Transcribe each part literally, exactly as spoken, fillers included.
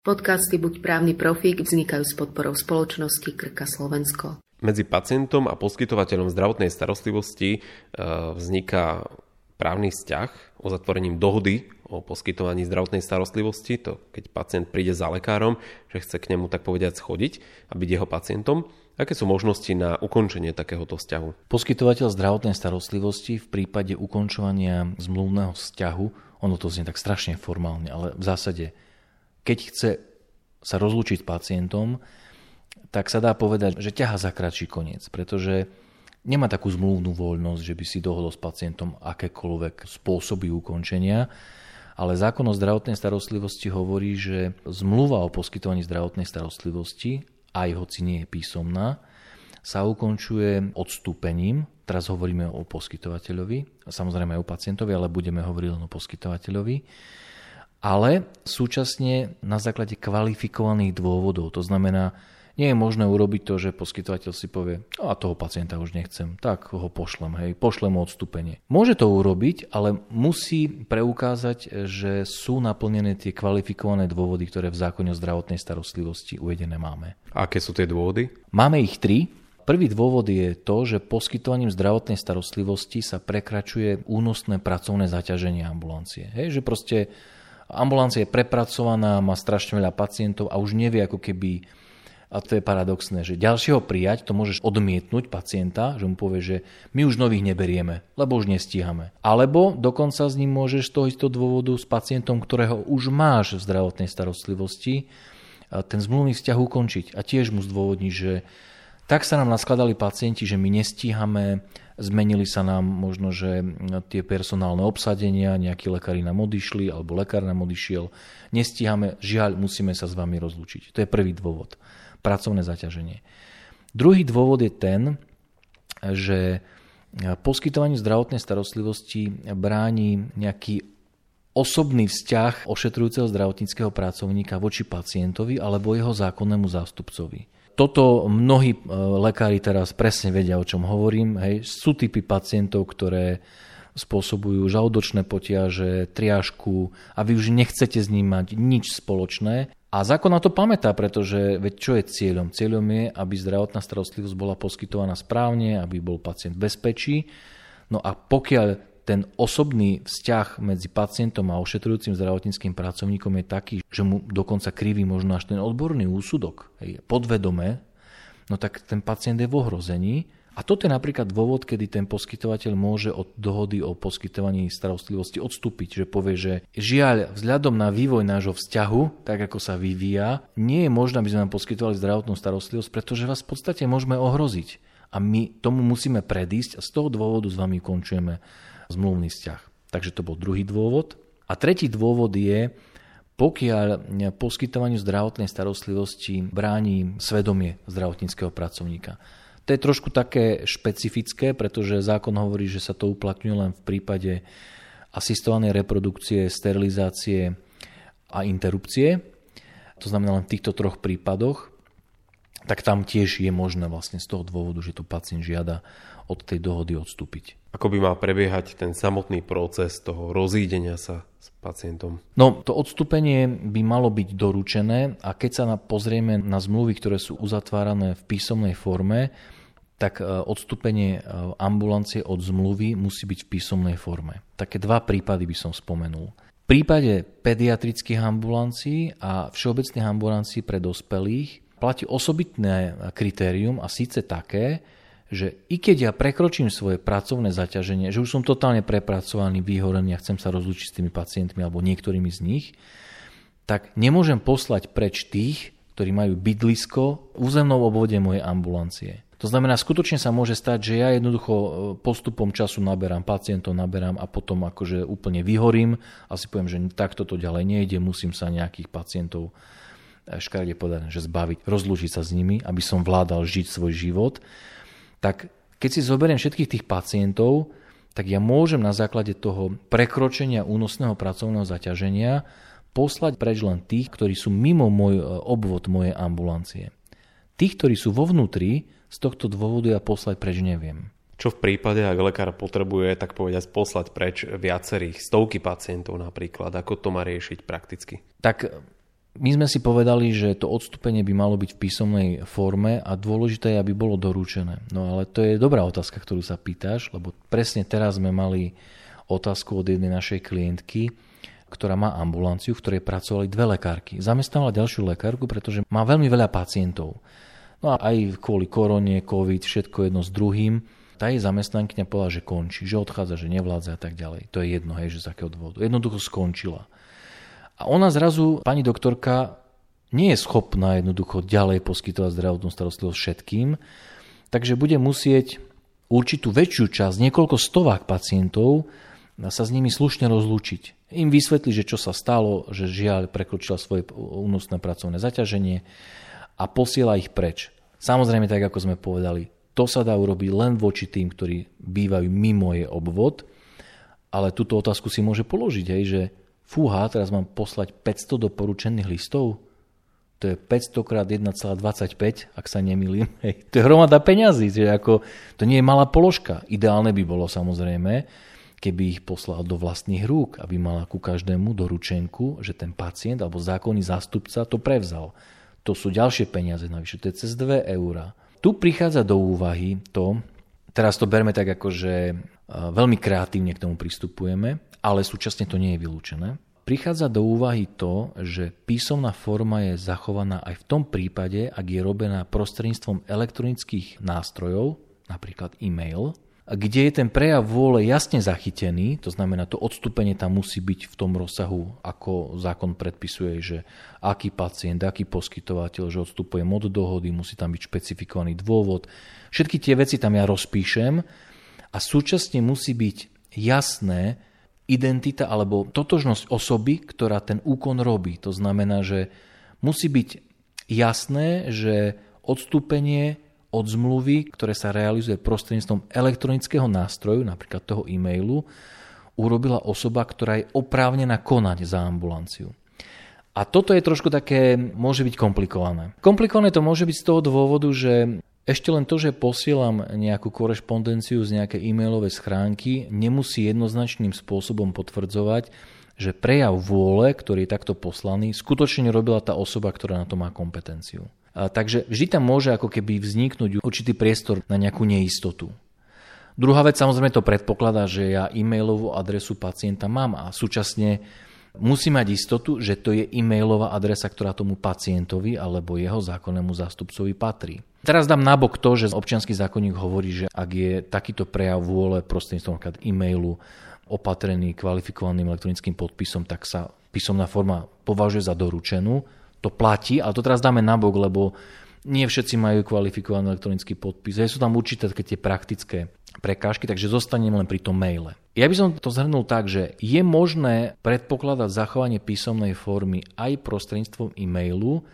Podcasty Buď právny profík vznikajú s podporou spoločnosti Krka Slovensko. Medzi pacientom a poskytovateľom zdravotnej starostlivosti vzniká právny vzťah uzatvorením dohody o poskytovaní zdravotnej starostlivosti. To keď pacient príde za lekárom, že chce k nemu tak povediať schodiť a byť jeho pacientom. Aké sú možnosti na ukončenie takéhoto vzťahu? Poskytovateľ zdravotnej starostlivosti v prípade ukončovania zmluvného vzťahu, ono to znie tak strašne formálne, ale v zásade keď chce sa rozlúčiť s pacientom, tak sa dá povedať, že ťaha za kratší koniec, pretože nemá takú zmluvnú voľnosť, že by si dohodol s pacientom akékoľvek spôsoby ukončenia, ale zákon o zdravotnej starostlivosti hovorí, že zmluva o poskytovaní zdravotnej starostlivosti, aj hoci nie je písomná, sa ukončuje odstúpením. Teraz hovoríme o poskytovateľovi, samozrejme aj o pacientovi, ale budeme hovoriť len o poskytovateľovi. Ale súčasne na základe kvalifikovaných dôvodov. To znamená, nie je možné urobiť to, že poskytovateľ si povie, no a toho pacienta už nechcem, tak ho pošlem, hej, pošlem mu odstúpenie. Môže to urobiť, ale musí preukázať, že sú naplnené tie kvalifikované dôvody, ktoré v zákone o zdravotnej starostlivosti uvedené máme. Aké sú tie dôvody? Máme ich tri. Prvý dôvod je to, že poskytovaním zdravotnej starostlivosti sa prekračuje únosné pracovné zaťaženie ambulancie. Hej, že proste ambulancia je prepracovaná, má strašne veľa pacientov a už nevie ako keby, a to je paradoxné, že ďalšieho prijať to môžeš odmietnúť pacienta, že mu povie, že my už nových neberieme, lebo už nestíhame. Alebo dokonca s ním môžeš toho istého dôvodu s pacientom, ktorého už máš v zdravotnej starostlivosti, ten zmluvný vzťah ukončiť a tiež mu zdôvodniť, že tak sa nám naskladali pacienti, že my nestíhame, zmenili sa nám možno, že tie personálne obsadenia, nejakí lekári nám odišli, alebo lekár nám odišiel, nestíhame, žiaľ, musíme sa s vami rozlúčiť. To je prvý dôvod, pracovné zaťaženie. Druhý dôvod je ten, že poskytovaniu zdravotnej starostlivosti bráni nejaký osobný vzťah ošetrujúceho zdravotníckeho pracovníka voči pacientovi alebo jeho zákonnému zástupcovi. Toto mnohí lekári teraz presne vedia, o čom hovorím. Hej. Sú typy pacientov, ktoré spôsobujú žalúdočné potiaže, triášku a vy už nechcete s ním mať nič spoločné. A zákon na to pamätá, pretože veď čo je cieľom? Cieľom je, aby zdravotná starostlivosť bola poskytovaná správne, aby bol pacient v bezpečí. No a pokiaľ ten osobný vzťah medzi pacientom a ošetrujúcim zdravotníckym pracovníkom je taký, že mu dokonca kriví možno až ten odborný úsudok, hej, podvedome, no tak ten pacient je v ohrození. A toto je napríklad dôvod, kedy ten poskytovateľ môže od dohody o poskytovaní starostlivosti odstúpiť, že povie, že žiaľ, vzhľadom na vývoj nášho vzťahu, tak ako sa vyvíja, nie je možné, aby sme vám poskytovali zdravotnú starostlivosť, pretože vás v podstate môžeme ohroziť. A my tomu musíme predísť a z toho dôvodu s vami končujeme zmluvný vzťah. Takže to bol druhý dôvod. A tretí dôvod je, pokiaľ poskytovaniu zdravotnej starostlivosti bráni svedomie zdravotníckeho pracovníka. To je trošku také špecifické, pretože zákon hovorí, že sa to uplatňuje len v prípade asistovanej reprodukcie, sterilizácie a interrupcie. To znamená len v týchto troch prípadoch. Tak tam tiež je možné vlastne z toho dôvodu, že to pacient žiada od tej dohody odstúpiť. Ako by mal prebiehať ten samotný proces toho rozídenia sa s pacientom? No, to odstúpenie by malo byť doručené a keď sa pozrieme na zmluvy, ktoré sú uzatvárané v písomnej forme, tak odstúpenie ambulancie od zmluvy musí byť v písomnej forme. Také dva prípady by som spomenul. V prípade pediatrických ambulancií a všeobecných ambulancií pre dospelých platí osobitné kritérium a síce také, že i keď ja prekročím svoje pracovné zaťaženie, že už som totálne prepracovaný, vyhorený a chcem sa rozlúčiť s tými pacientmi alebo niektorými z nich, tak nemôžem poslať preč tých, ktorí majú bydlisko v územnom obvode mojej ambulancie. To znamená, skutočne sa môže stať, že ja jednoducho postupom času naberám pacientov, naberám a potom akože úplne vyhorím a si poviem, že takto to ďalej nejde, musím sa nejakých pacientov škaredé povedané, že zbaviť, rozlúčiť sa s nimi, aby som vládal žiť svoj život, tak keď si zoberiem všetkých tých pacientov, tak ja môžem na základe toho prekročenia únosného pracovného zaťaženia poslať preč len tých, ktorí sú mimo môj obvod mojej ambulancie. Tých, ktorí sú vo vnútri, z tohto dôvodu ja poslať preč neviem. Čo v prípade, ak lekár potrebuje, tak povedať, poslať preč viacerých, stovky pacientov napríklad, ako to má riešiť prakticky? Tak My sme si povedali, že to odstúpenie by malo byť v písomnej forme a dôležité je, aby bolo doručené. No ale to je dobrá otázka, ktorú sa pýtaš, lebo presne teraz sme mali otázku od jednej našej klientky, ktorá má ambulanciu, v ktorej pracovali dve lekárky. Zamestnávala ďalšiu lekárku, pretože má veľmi veľa pacientov. No a aj kvôli korone, covid, všetko jedno s druhým. Tá jej zamestnankyňa povedala, že končí, že odchádza, že nevládza a tak ďalej. To je jedno, hej, že z akého dôvodu. Jednoducho skončila. A ona zrazu, pani doktorka, nie je schopná jednoducho ďalej poskytovať zdravotnú starostlivosť všetkým, takže bude musieť určitú väčšiu časť, niekoľko stovák pacientov, sa s nimi slušne rozlúčiť. Im vysvetli, že čo sa stalo, že žiaľ prekročila svoje únosné pracovné zaťaženie a posiela ich preč. Samozrejme, tak ako sme povedali, to sa dá urobiť len voči tým, ktorí bývajú mimo jej obvod, ale túto otázku si môže položiť, hej, že fúha, teraz mám poslať päťsto doporučených listov? To je päťsto krát jeden celá dvadsaťpäť, ak sa nemýlim. Hej. To je hromada peňazí. To, ako, to nie je malá položka. Ideálne by bolo samozrejme, keby ich poslal do vlastných rúk, aby mala ku každému doručenku, že ten pacient alebo zákonný zástupca to prevzal. To sú ďalšie peniaze navyše. To je cez dve eurá. Tu prichádza do úvahy to, teraz to berme tak ako, že veľmi kreatívne k tomu pristupujeme, ale súčasne to nie je vylúčené. Prichádza do úvahy to, že písomná forma je zachovaná aj v tom prípade, ak je robená prostredníctvom elektronických nástrojov, napríklad e-mail, kde je ten prejav vôle jasne zachytený, to znamená, to odstúpenie tam musí byť v tom rozsahu, ako zákon predpisuje, že aký pacient, aký poskytovateľ, že odstúpujem od dohody, musí tam byť špecifikovaný dôvod. Všetky tie veci tam ja rozpíšem a súčasne musí byť jasné, identita alebo totožnosť osoby, ktorá ten úkon robí. To znamená, že musí byť jasné, že odstúpenie od zmluvy, ktoré sa realizuje prostredníctvom elektronického nástroju, napríklad toho e-mailu, urobila osoba, ktorá je oprávnená konať za ambulanciu. A toto je trošku také, môže byť komplikované. Komplikované to môže byť z toho dôvodu, že ešte len to, že posielam nejakú korešpondenciu z nejakej e-mailovej schránky, nemusí jednoznačným spôsobom potvrdzovať, že prejav vôle, ktorý je takto poslaný, skutočne robila tá osoba, ktorá na to má kompetenciu. A takže vždy tam môže ako keby vzniknúť určitý priestor na nejakú neistotu. Druhá vec, samozrejme to predpokladá, že ja e-mailovú adresu pacienta mám a súčasne musí mať istotu, že to je e-mailová adresa, ktorá tomu pacientovi alebo jeho zákonnému zástupcovi patrí. Teraz dám nabok to, že občiansky zákonník hovorí, že ak je takýto prejav vôle prostredníctvom e-mailu opatrený kvalifikovaným elektronickým podpisom, tak sa písomná forma považuje za doručenú. To platí, ale to teraz dáme nabok, lebo nie všetci majú kvalifikovaný elektronický podpis. Sú tam určité tie praktické prekážky, takže zostanem len pri tom maile. Ja by som to zhrnul tak, že je možné predpokladať zachovanie písomnej formy aj prostredníctvom e-mailu,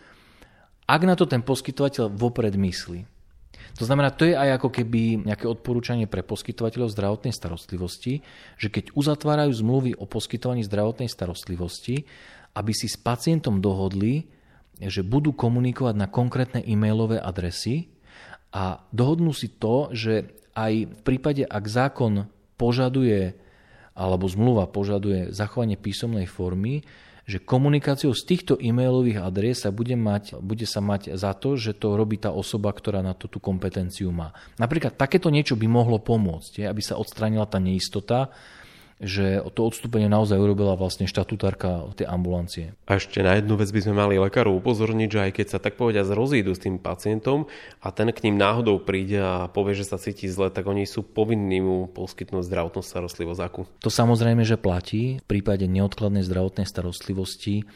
ak na to ten poskytovateľ vopred myslí. To znamená, to je aj ako keby nejaké odporúčanie pre poskytovateľov zdravotnej starostlivosti, že keď uzatvárajú zmluvy o poskytovaní zdravotnej starostlivosti, aby si s pacientom dohodli, že budú komunikovať na konkrétne e-mailové adresy a dohodnú si to, že aj v prípade, ak zákon požaduje alebo zmluva požaduje zachovanie písomnej formy, že komunikáciou z týchto e-mailových adries sa bude, mať, bude sa mať za to, že to robí tá osoba, ktorá na to tú kompetenciu má. Napríklad takéto niečo by mohlo pomôcť, je, aby sa odstránila tá neistota, že to odstúpenie naozaj urobila vlastne štatutárka tej ambulancie. A ešte na jednu vec by sme mali lekárov upozorniť, že aj keď sa tak povedia rozídu s tým pacientom a ten k ním náhodou príde a povie, že sa cíti zle, tak oni sú povinní mu poskytnúť zdravotnú starostlivosť. Akú? To samozrejme, že platí. V prípade neodkladnej zdravotnej starostlivosti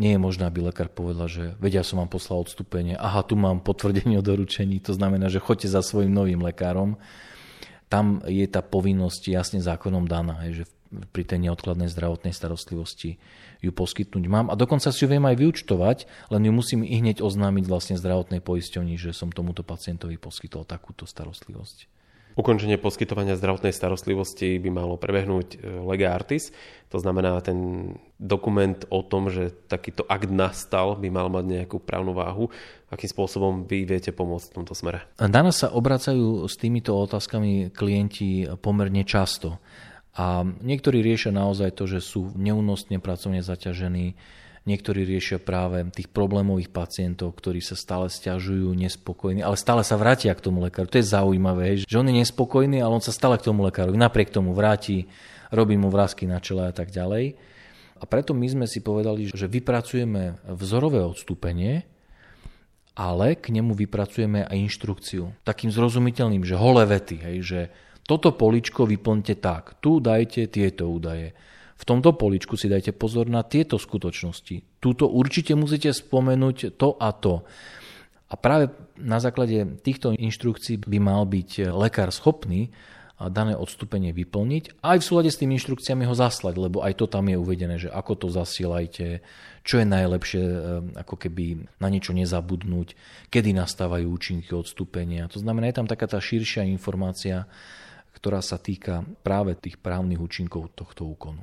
nie je možné, aby lekár povedal, že vedia, som vám poslal odstúpenie, aha, tu mám potvrdenie o doručení, to znamená, že choďte za svojim novým lekárom. Tam je tá povinnosť jasne zákonom daná, že pri tej neodkladnej zdravotnej starostlivosti ju poskytnúť mám. A dokonca si ju viem aj vyúčtovať, len ju musím i hneď oznámiť vlastne zdravotnej poisťovni, že som tomuto pacientovi poskytol takúto starostlivosť. Ukončenie poskytovania zdravotnej starostlivosti by malo prebehnúť lega artis, to znamená ten dokument o tom, že takýto akt nastal, by mal mať nejakú právnu váhu. Akým spôsobom vy viete pomôcť v tomto smere? Na nás sa obracajú s týmito otázkami klienti pomerne často a niektorí riešia naozaj to, že sú neúnosne pracovne zaťažení, Niektorí riešia práve tých problémových pacientov, ktorí sa stále sťažujú, nespokojní, ale stále sa vrátia k tomu lekáru. To je zaujímavé, že on je nespokojný, ale on sa stále k tomu lekáru napriek tomu vráti, robí mu vrásky na čele a tak ďalej. A preto my sme si povedali, že vypracujeme vzorové odstúpenie, ale k nemu vypracujeme aj inštrukciu. Takým zrozumiteľným, že holé vety, hej, že toto políčko vyplňte tak, tu dajte tieto údaje. V tomto políčku si dajte pozor na tieto skutočnosti. Tuto určite musíte spomenúť to a to. A práve na základe týchto inštrukcií by mal byť lekár schopný dané odstúpenie vyplniť a aj v súlade s tými inštrukciami ho zaslať, lebo aj to tam je uvedené, že ako to zasielajte, čo je najlepšie, ako keby na niečo nezabudnúť, kedy nastávajú účinky odstúpenia. To znamená, je tam taká tá širšia informácia, ktorá sa týka práve tých právnych účinkov tohto úkonu.